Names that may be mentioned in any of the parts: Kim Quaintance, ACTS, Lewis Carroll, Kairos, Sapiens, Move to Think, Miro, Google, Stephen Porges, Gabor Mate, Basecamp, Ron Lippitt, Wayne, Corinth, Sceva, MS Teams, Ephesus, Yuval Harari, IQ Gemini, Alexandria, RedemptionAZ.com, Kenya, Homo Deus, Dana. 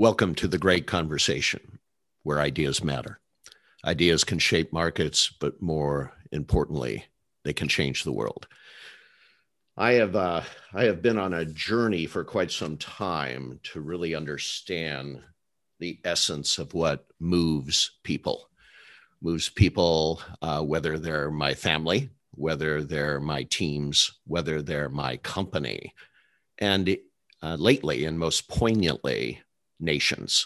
Welcome to The Great Conversation, where ideas matter. Ideas can shape markets, but more importantly, they can change the world. I have been on a journey for quite some time to really understand the essence of what moves people, whether they're my family, whether they're my teams, whether they're my company, and lately and most poignantly, nations.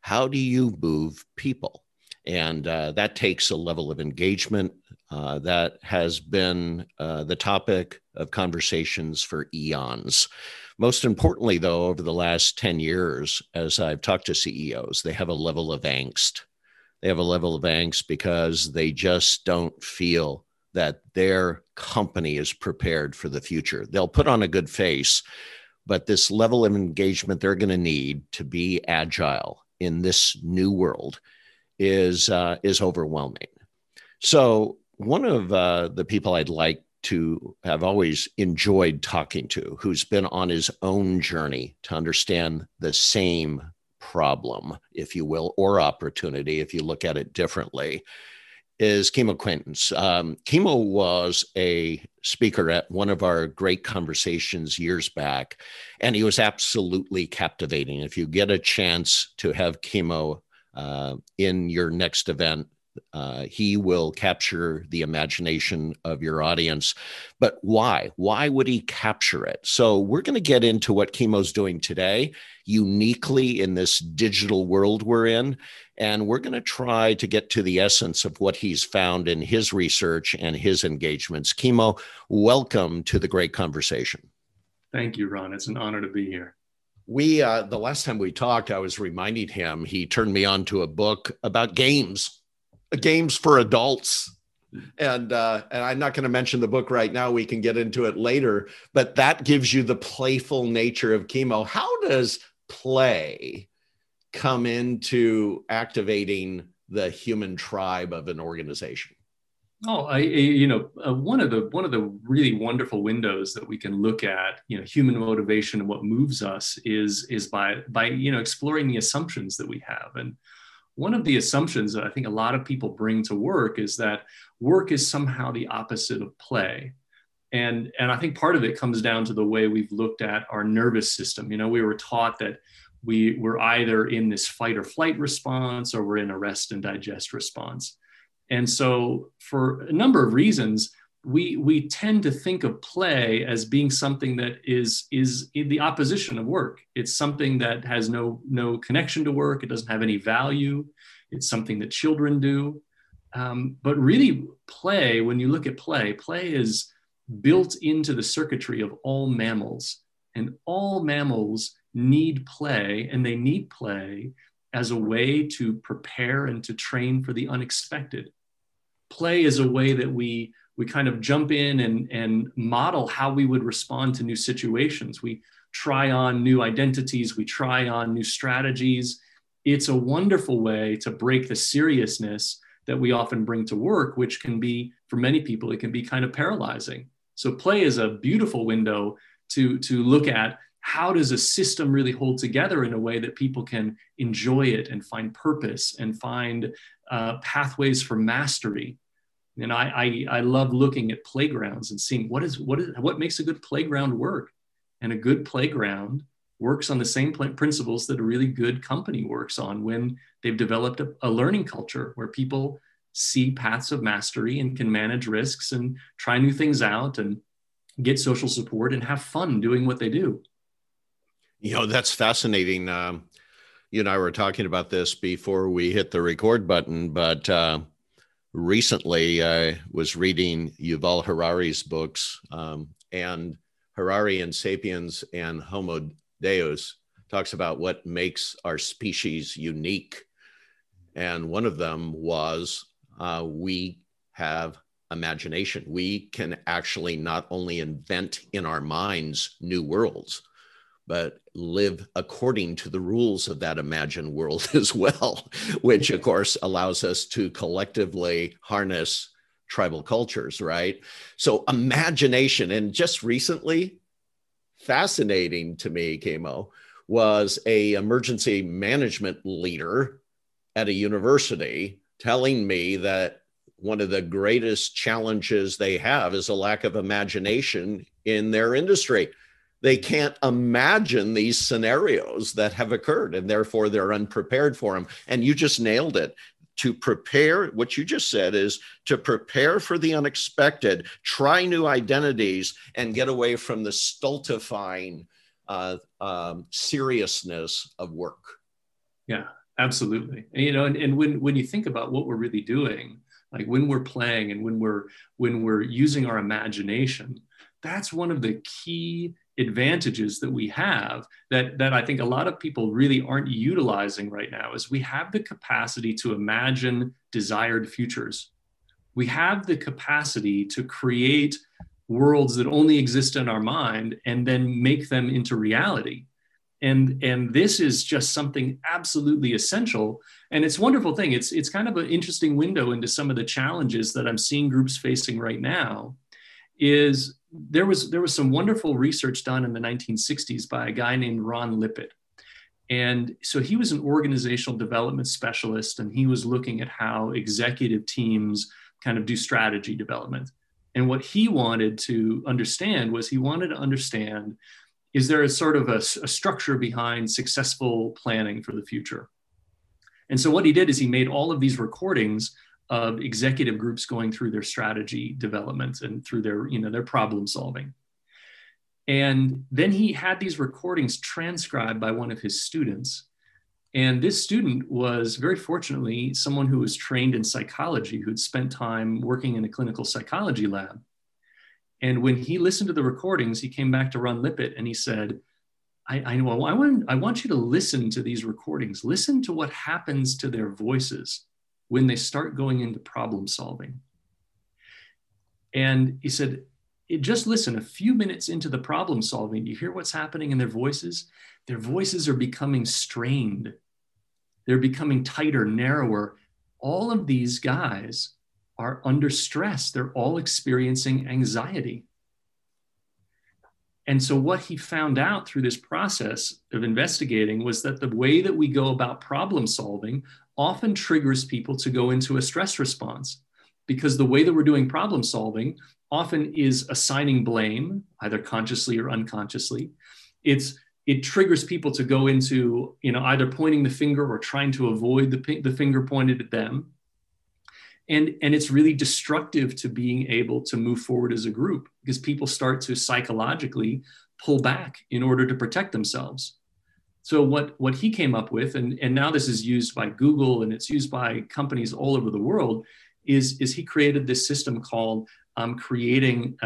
How do you move people? And that takes a level of engagement that has been the topic of conversations for eons. Most importantly, though, over the last 10 years, as I've talked to CEOs, they have a level of angst. They have a level of angst because they just don't feel that their company is prepared for the future. They'll put on a good face, but this level of engagement they're going to need to be agile in this new world is overwhelming. So one of the people I'd like to have always enjoyed talking to, who's been on his own journey to understand the same problem, if you will, or opportunity, if you look at it differently, is Kim Quaintance. Kim was a speaker at one of our great conversations years back, and he was absolutely captivating. If you get a chance to have Kim in your next event, he will capture the imagination of your audience. But why? Why would he capture it? So we're going to get into what Kim's doing today, uniquely in this digital world we're in. And we're going to try to get to the essence of what he's found in his research and his engagements. Kim, welcome to The Great Conversation. Thank you, Ron. It's an honor to be here. We the last time we talked, I was reminding him, he turned me on to a book about games for adults. And I'm not going to mention the book right now. We can get into it later, but that gives you the playful nature of Kim. How does play come into activating the human tribe of an organization? Oh, one of the really wonderful windows that we can look at, human motivation and what moves us is by exploring the assumptions that we have. And one of the assumptions that I think a lot of people bring to work is that work is somehow the opposite of play. And I think part of it comes down to the way we've looked at our nervous system. We were taught that we were either in this fight or flight response, or we're in a rest and digest response. And so for a number of reasons, we tend to think of play as being something that is in the opposition of work. It's something that has no connection to work. It doesn't have any value. It's something that children do. But really play, when you look at play is built into the circuitry of all mammals, and all mammals need play, and they need play as a way to prepare and to train for the unexpected. Play is a way that we kind of jump in and model how we would respond to new situations. We try on new identities. We try on new strategies. It's a wonderful way to break the seriousness that we often bring to work, which can be, for many people, it can be kind of paralyzing. So play is a beautiful window to look at how does a system really hold together in a way that people can enjoy it and find purpose and find pathways for mastery. And I love looking at playgrounds and seeing what makes a good playground work. And a good playground works on the same principles that a really good company works on when they've developed a learning culture where people see paths of mastery and can manage risks and try new things out and get social support and have fun doing what they do. That's fascinating. You and I were talking about this before we hit the record button, but recently I was reading Yuval Harari's books, and Harari in Sapiens and Homo Deus talks about what makes our species unique. And one of them was we have imagination. We can actually not only invent in our minds new worlds, but live according to the rules of that imagined world as well, which of course allows us to collectively harness tribal cultures, right? So imagination, and just recently, fascinating to me, Kim, was an emergency management leader at a university telling me that one of the greatest challenges they have is a lack of imagination in their industry. They can't imagine these scenarios that have occurred, and therefore they're unprepared for them. And you just nailed it. To prepare, what you just said is to prepare for the unexpected, try new identities, and get away from the stultifying seriousness of work. Yeah, absolutely. And, you know, and when you think about what we're really doing, like when we're playing and when we're using our imagination, that's one of the key advantages that we have that I think a lot of people really aren't utilizing right now, is we have the capacity to imagine desired futures. We have the capacity to create worlds that only exist in our mind and then make them into reality. And this is just something absolutely essential. And it's a wonderful thing. It's kind of an interesting window into some of the challenges that I'm seeing groups facing right now. Is there was some wonderful research done in the 1960s by a guy named Ron Lippitt. And so he was an organizational development specialist, and he was looking at how executive teams kind of do strategy development. And what he wanted to understand was is there a sort of a structure behind successful planning for the future? And so what he did is he made all of these recordings of executive groups going through their strategy development and through their problem solving. And then he had these recordings transcribed by one of his students. And this student was, very fortunately, someone who was trained in psychology, who'd spent time working in a clinical psychology lab. And when he listened to the recordings, he came back to Ron Lippitt and he said, I want you to listen to these recordings. Listen to what happens to their voices when they start going into problem solving. And he said, just listen, a few minutes into the problem solving, you hear what's happening in their voices? Their voices are becoming strained. They're becoming tighter, narrower. All of these guys are under stress. They're all experiencing anxiety. And so what he found out through this process of investigating was that the way that we go about problem solving often triggers people to go into a stress response, because the way that we're doing problem solving often is assigning blame, either consciously or unconsciously. It triggers people to go into, either pointing the finger or trying to avoid the finger pointed at them. And it's really destructive to being able to move forward as a group, because people start to psychologically pull back in order to protect themselves. So what he came up with, and now this is used by Google and it's used by companies all over the world, is he created this system called creating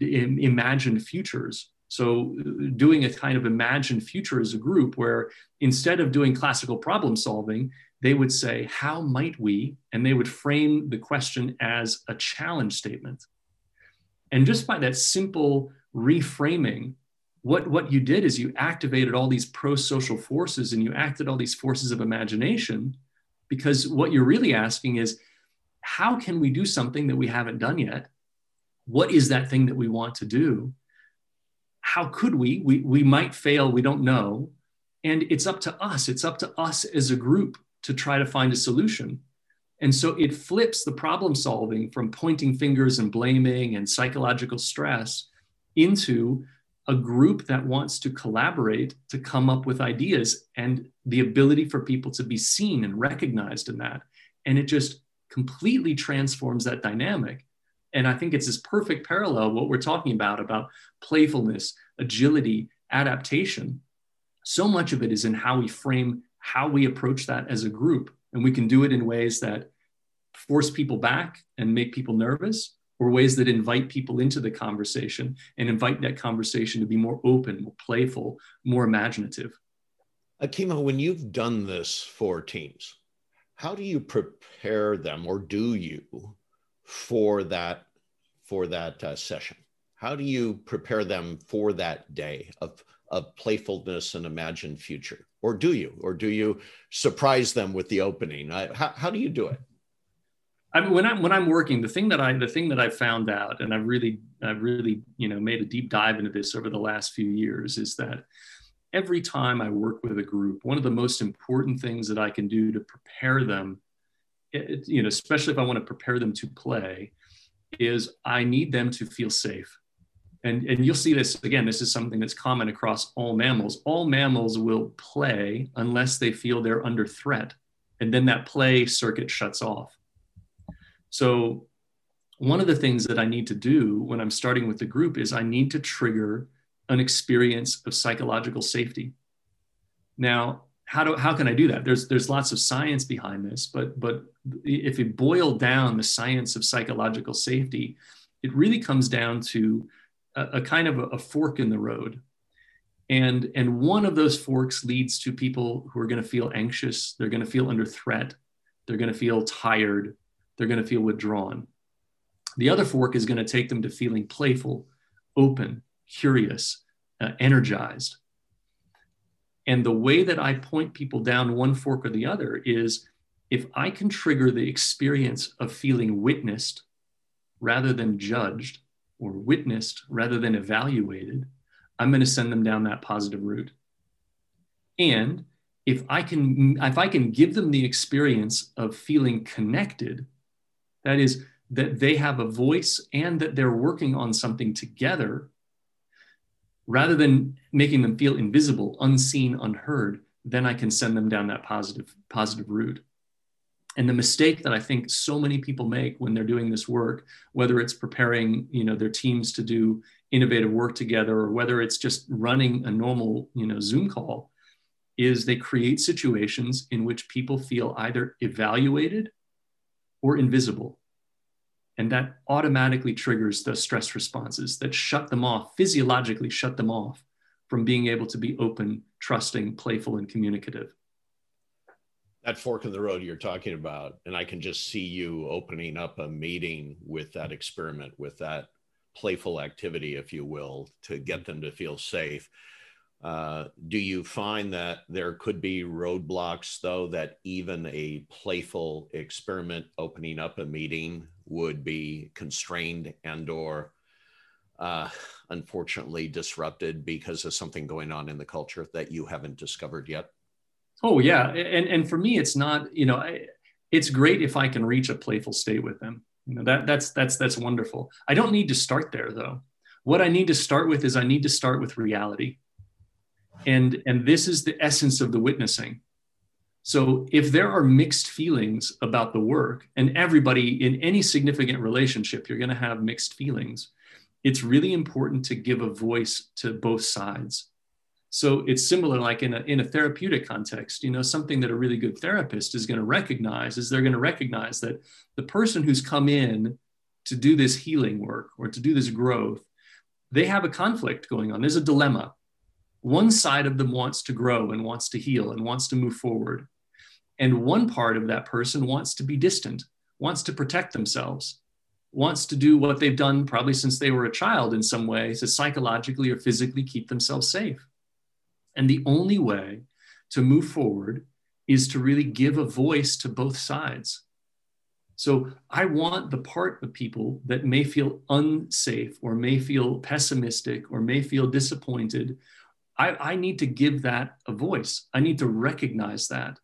imagined futures. So doing a kind of imagined future as a group, where instead of doing classical problem solving, they would say, how might we? And they would frame the question as a challenge statement. And just by that simple reframing, what you did is you activated all these pro-social forces, and you acted all these forces of imagination, because what you're really asking is, how can we do something that we haven't done yet? What is that thing that we want to do? How could we? We might fail, we don't know. And it's up to us. It's up to us as a group to try to find a solution. And so it flips the problem solving from pointing fingers and blaming and psychological stress into a group that wants to collaborate to come up with ideas, and the ability for people to be seen and recognized in that. And it just completely transforms that dynamic. And I think it's this perfect parallel, what we're talking about playfulness, agility, adaptation. So much of it is in how we frame, how we approach that as a group. And we can do it in ways that force people back and make people nervous, or ways that invite people into the conversation and invite that conversation to be more open, more playful, more imaginative. Akima, when you've done this for teams, how do you prepare them, or do you, for that session? How do you prepare them for that day of playfulness and imagined future? Or do you surprise them with the opening? How do you do it? I mean, when I'm working, the thing that I found out, and I've really made a deep dive into this over the last few years, is that every time I work with a group, one of the most important things that I can do to prepare them, you know, especially if I want to prepare them to play, is I need them to feel safe. And you'll see this, again, this is something that's common across all mammals. All mammals will play unless they feel they're under threat. And then that play circuit shuts off. So one of the things that I need to do when I'm starting with the group is I need to trigger an experience of psychological safety. Now, how can I do that? There's lots of science behind this, but if you boil down the science of psychological safety, it really comes down to a kind of a fork in the road. And one of those forks leads to people who are going to feel anxious. They're going to feel under threat. They're going to feel tired. They're going to feel withdrawn. The other fork is going to take them to feeling playful, open, curious, energized. And the way that I point people down one fork or the other is if I can trigger the experience of feeling witnessed rather than judged, or witnessed rather than evaluated, I'm going to send them down that positive route. And if I can give them the experience of feeling connected, that is, that they have a voice and that they're working on something together, rather than making them feel invisible, unseen, unheard, then I can send them down that positive route. And the mistake that I think so many people make when they're doing this work, whether it's preparing, you know, their teams to do innovative work together, or whether it's just running a normal, you know, Zoom call, is they create situations in which people feel either evaluated or invisible. And that automatically triggers the stress responses that shut them off, physiologically shut them off from being able to be open, trusting, playful, and communicative. That fork in the road you're talking about, and I can just see you opening up a meeting with that experiment, with that playful activity, if you will, to get them to feel safe. Do you find that there could be roadblocks, though, that even a playful experiment opening up a meeting would be constrained and or unfortunately disrupted because of something going on in the culture that you haven't discovered yet? Oh yeah, and for me, it's not, you know, it's great if I can reach a playful state with them. You know, that's wonderful. I don't need to start there though. What I need to start with is I need to start with reality, and this is the essence of the witnessing. So if there are mixed feelings about the work, and everybody in any significant relationship, you're going to have mixed feelings. It's really important to give a voice to both sides. So it's similar, like in a therapeutic context, you know, something that a really good therapist is going to recognize is they're going to recognize that the person who's come in to do this healing work or to do this growth, they have a conflict going on. There's a dilemma. One side of them wants to grow and wants to heal and wants to move forward. And one part of that person wants to be distant, wants to protect themselves, wants to do what they've done probably since they were a child in some way to psychologically or physically keep themselves safe. And the only way to move forward is to really give a voice to both sides. So I want the part of people that may feel unsafe or may feel pessimistic or may feel disappointed. I need to give that a voice. I need to recognize that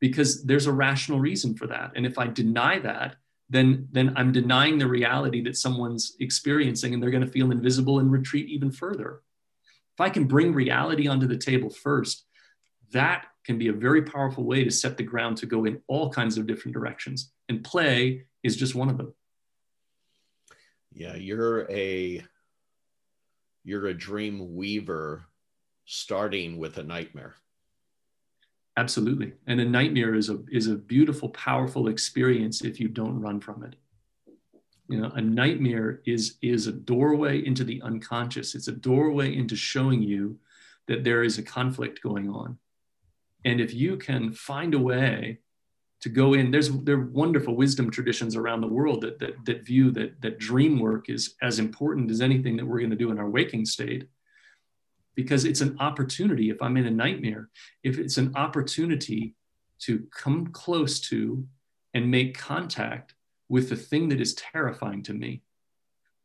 because there's a rational reason for that. And if I deny that, then I'm denying the reality that someone's experiencing, and they're going to feel invisible and retreat even further. If I can bring reality onto the table first, that can be a very powerful way to set the ground to go in all kinds of different directions. And play is just one of them. Yeah, you're a dream weaver starting with a nightmare. Absolutely. And a nightmare is a beautiful, powerful experience if you don't run from it. You know, a nightmare is a doorway into the unconscious. It's a doorway into showing you that there is a conflict going on. And if you can find a way to go in, there are wonderful wisdom traditions around the world that view that dream work is as important as anything that we're going to do in our waking state, because it's an opportunity. If I'm in a nightmare, if it's an opportunity to come close to and make contact with the thing that is terrifying to me.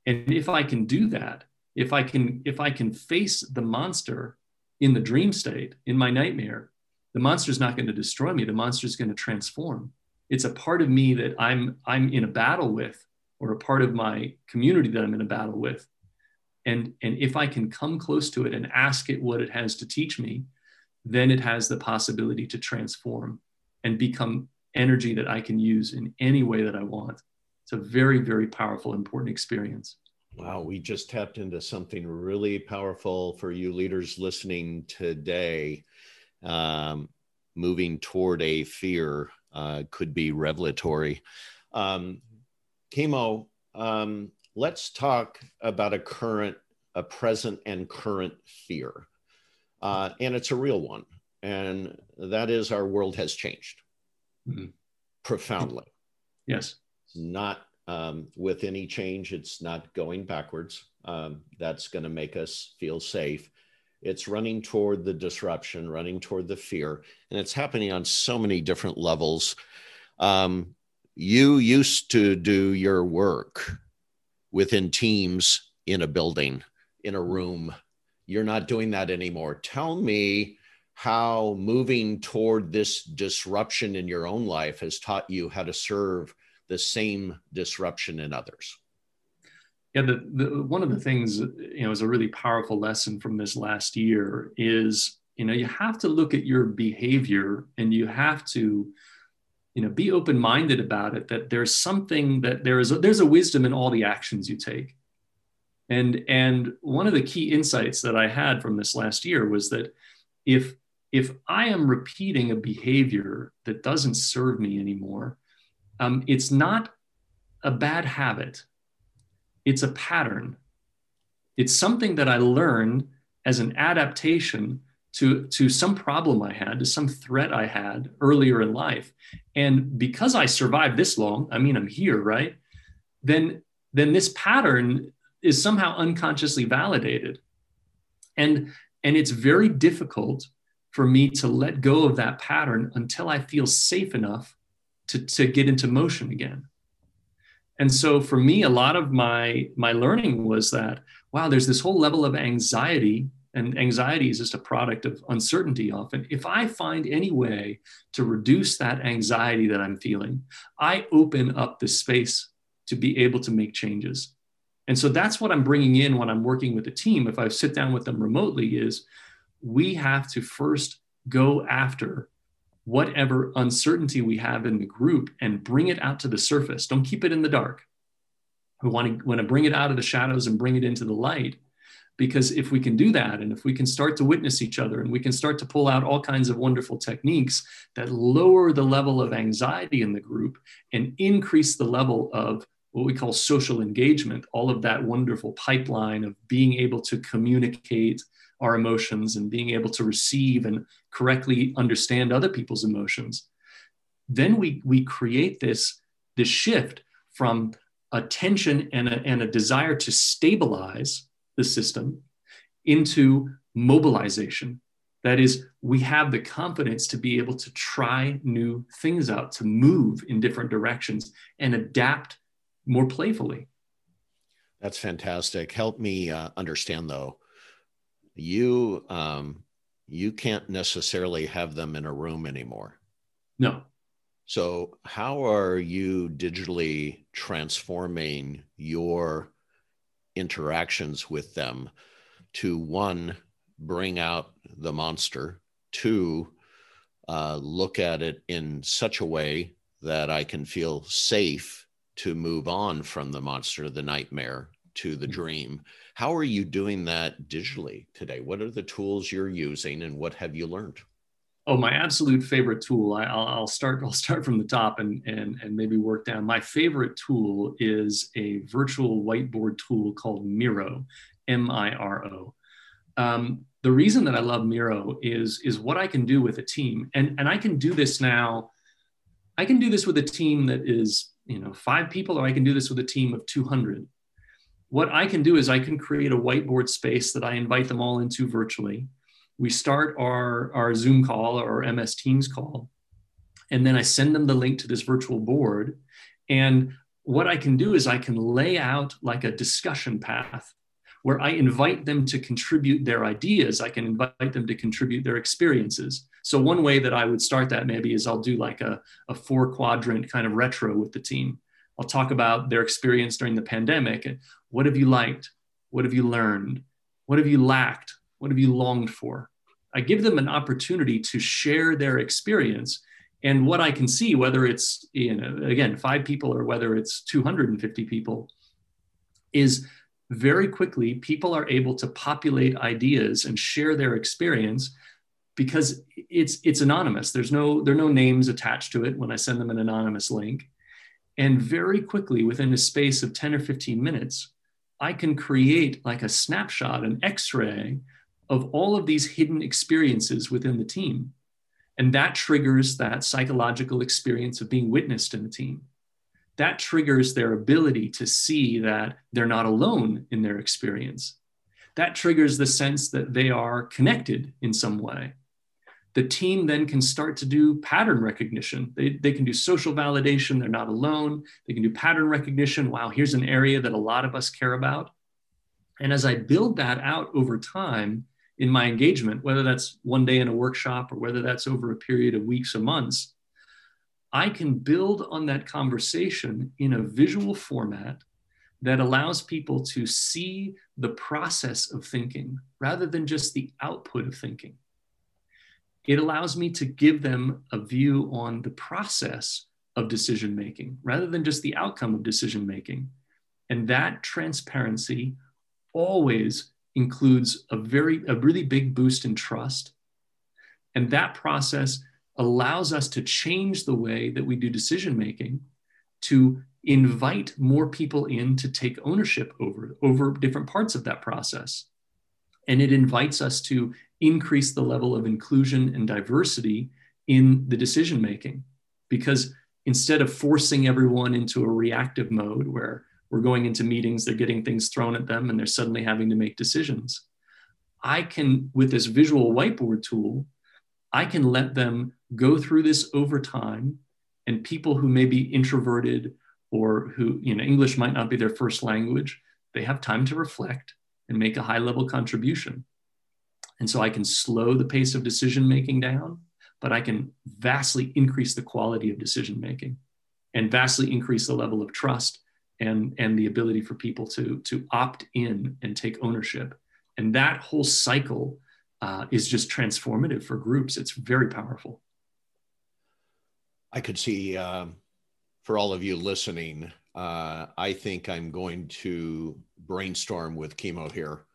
And if I can do that, if I can face the monster in the dream state, in my nightmare, the monster's not going to destroy me. The monster's going to transform. It's a part of me that I'm in a battle with, or a part of my community that I'm in a battle with. And if I can come close to it and ask it what it has to teach me, then it has the possibility to transform and become energy that I can use in any way that I want. It's a very, very powerful, important experience. Wow, we just tapped into something really powerful for you leaders listening today. Moving toward a fear could be revelatory. Kimo, let's talk about a present and current fear. And it's a real one. And that is, our world has changed profoundly. Yes. It's not with any change, it's not going backwards. That's going to make us feel safe. It's running toward the disruption, running toward the fear, and it's happening on so many different levels. You used to do your work within teams in a building, in a room. You're not doing that anymore. Tell me how moving toward this disruption in your own life has taught you how to serve the same disruption in others. Yeah, one of the things, is a really powerful lesson from this last year is, you have to look at your behavior, and you have to, be open-minded about it, that there's something that there's a wisdom in all the actions you take. And one of the key insights that I had from this last year was that if I am repeating a behavior that doesn't serve me anymore, it's not a bad habit. It's a pattern. It's something that I learned as an adaptation to some problem I had, to some threat I had earlier in life. And because I survived this long, I'm here, right? Then this pattern is somehow unconsciously validated. And it's very difficult for me to let go of that pattern until I feel safe enough to get into motion again. And so for me, a lot of my learning was that, wow, there's this whole level of anxiety, and anxiety is just a product of uncertainty often. If I find any way to reduce that anxiety that I'm feeling, I open up the space to be able to make changes. And so that's what I'm bringing in when I'm working with a team. If I sit down with them remotely, is we have to first go after whatever uncertainty we have in the group and bring it out to the surface. Don't keep it in the dark. We want to bring it out of the shadows and bring it into the light, because if we can do that, and if we can start to witness each other, and we can start to pull out all kinds of wonderful techniques that lower the level of anxiety in the group and increase the level of what we call social engagement, all of that wonderful pipeline of being able to communicate our emotions and being able to receive and correctly understand other people's emotions, then we create this shift from a tension and a desire to stabilize the system into mobilization. That is, we have the confidence to be able to try new things out, to move in different directions and adapt more playfully. That's fantastic. Help me understand, though. You can't necessarily have them in a room anymore. No. So how are you digitally transforming your interactions with them to, one, bring out the monster, two, look at it in such a way that I can feel safe to move on from the monster, the nightmare, to the dream? How are you doing that digitally today? What are the tools you're using, and what have you learned? Oh, my absolute favorite tool. I'll start from the top and maybe work down. My favorite tool is a virtual whiteboard tool called Miro, M-I-R-O. The reason that I love Miro is what I can do with a team. And I can do this now. I can do this with a team that is, 5 people, or I can do this with a team of 200. What I can do is I can create a whiteboard space that I invite them all into virtually. We start our Zoom call or our MS Teams call, and then I send them the link to this virtual board. And what I can do is I can lay out like a discussion path where I invite them to contribute their ideas. I can invite them to contribute their experiences. So one way that I would start that maybe is I'll do like a 4-quadrant kind of retro with the team. I'll talk about their experience during the pandemic. What have you liked? What have you learned? What have you lacked? What have you longed for? I give them an opportunity to share their experience. And what I can see, whether it's, you know, again, 5 people or whether it's 250 people, is very quickly people are able to populate ideas and share their experience because it's anonymous. There are no names attached to it when I send them an anonymous link. And very quickly, within a space of 10 or 15 minutes, I can create like a snapshot, an X-ray of all of these hidden experiences within the team. And that triggers that psychological experience of being witnessed in the team. That triggers their ability to see that they're not alone in their experience. That triggers the sense that they are connected in some way. The team then can start to do pattern recognition. They can do social validation. They're not alone. They can do pattern recognition. Wow, here's an area that a lot of us care about. And as I build that out over time in my engagement, whether that's one day in a workshop or whether that's over a period of weeks or months, I can build on that conversation in a visual format that allows people to see the process of thinking rather than just the output of thinking. It allows me to give them a view on the process of decision-making rather than just the outcome of decision-making. And that transparency always includes a really big boost in trust. And that process allows us to change the way that we do decision-making, to invite more people in to take ownership over different parts of that process. And it invites us to increase the level of inclusion and diversity in the decision-making, because instead of forcing everyone into a reactive mode where we're going into meetings, they're getting things thrown at them, and they're suddenly having to make decisions, I can, with this visual whiteboard tool, I can let them go through this over time, and people who may be introverted or who, you know, English might not be their first language, they have time to reflect and make a high-level contribution. And so I can slow the pace of decision-making down, but I can vastly increase the quality of decision-making and vastly increase the level of trust and the ability for people to opt in and take ownership. And that whole cycle is just transformative for groups. It's very powerful. I could see, for all of you listening, I think I'm going to brainstorm with Kimo here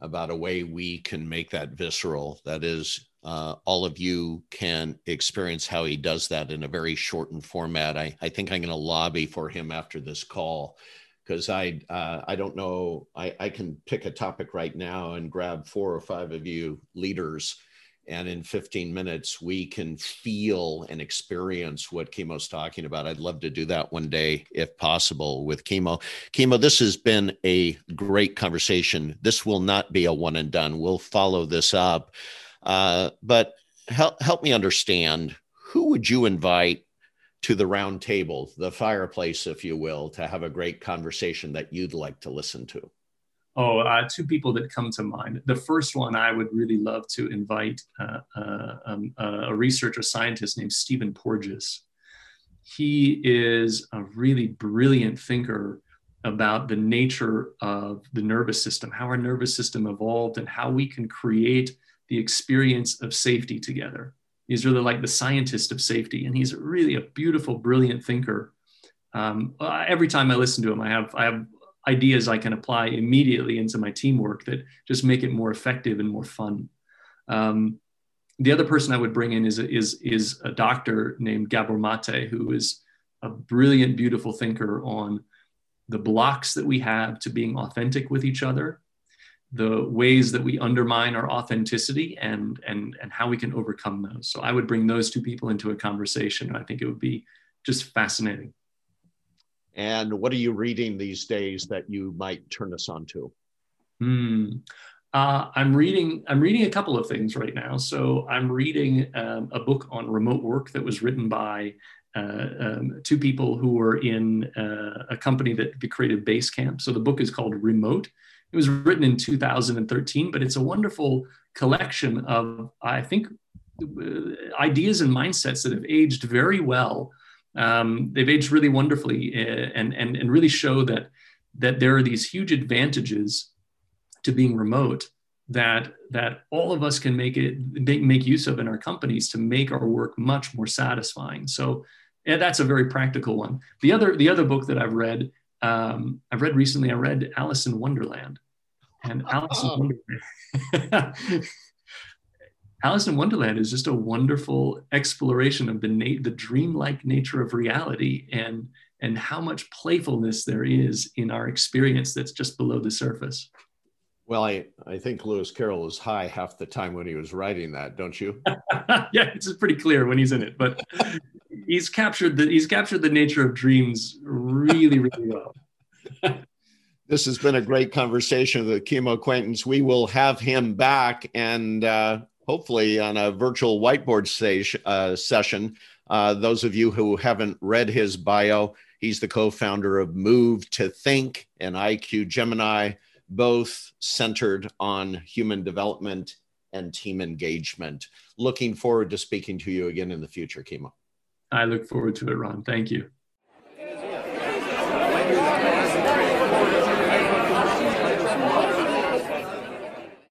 about a way we can make that visceral. That is, all of you can experience how he does that in a very shortened format. I think I'm going to lobby for him after this call, because I don't know, I can pick a topic right now and grab 4 or 5 of you leaders, and in 15 minutes, we can feel and experience what Kimo's talking about. I'd love to do that one day, if possible, with Kimo. Kimo, this has been a great conversation. This will not be a one and done. We'll follow this up. But help me understand, who would you invite to the round table, the fireplace, if you will, to have a great conversation that you'd like to listen to? Oh, 2 people that come to mind. The first one, I would really love to invite a researcher scientist named Stephen Porges. He is a really brilliant thinker about the nature of the nervous system, how our nervous system evolved, and how we can create the experience of safety together. He's really like the scientist of safety, and he's really a beautiful, brilliant thinker. Every time I listen to him, I have ideas I can apply immediately into my teamwork that just make it more effective and more fun. The other person I would bring in is a doctor named Gabor Mate, who is a brilliant, beautiful thinker on the blocks that we have to being authentic with each other, the ways that we undermine our authenticity, and how we can overcome those. So I would bring those 2 people into a conversation, and I think it would be just fascinating. And what are you reading these days that you might turn us on to? I'm reading a couple of things right now. So I'm reading a book on remote work that was written by two people who were in a company that created Basecamp. So the book is called Remote. It was written in 2013, but it's a wonderful collection of, I think, ideas and mindsets that have aged very well. They've aged really wonderfully and really show that there are these huge advantages to being remote that all of us can make use of in our companies to make our work much more satisfying. So that's a very practical one. The other book that I've read recently, I read Alice in Wonderland. And Alice in Wonderland is just a wonderful exploration of the dreamlike nature of reality and how much playfulness there is in our experience that's just below the surface. Well, I think Lewis Carroll is high half the time when he was writing that, don't you? Yeah, it's pretty clear when he's in it, but he's captured the nature of dreams really, really well. This has been a great conversation with Kim Quaintance. We will have him back and hopefully on a virtual whiteboard session. Those of you who haven't read his bio, he's the co-founder of Move to Think and IQ Gemini, both centered on human development and team engagement. Looking forward to speaking to you again in the future, Kimo. I look forward to it, Ron. Thank you.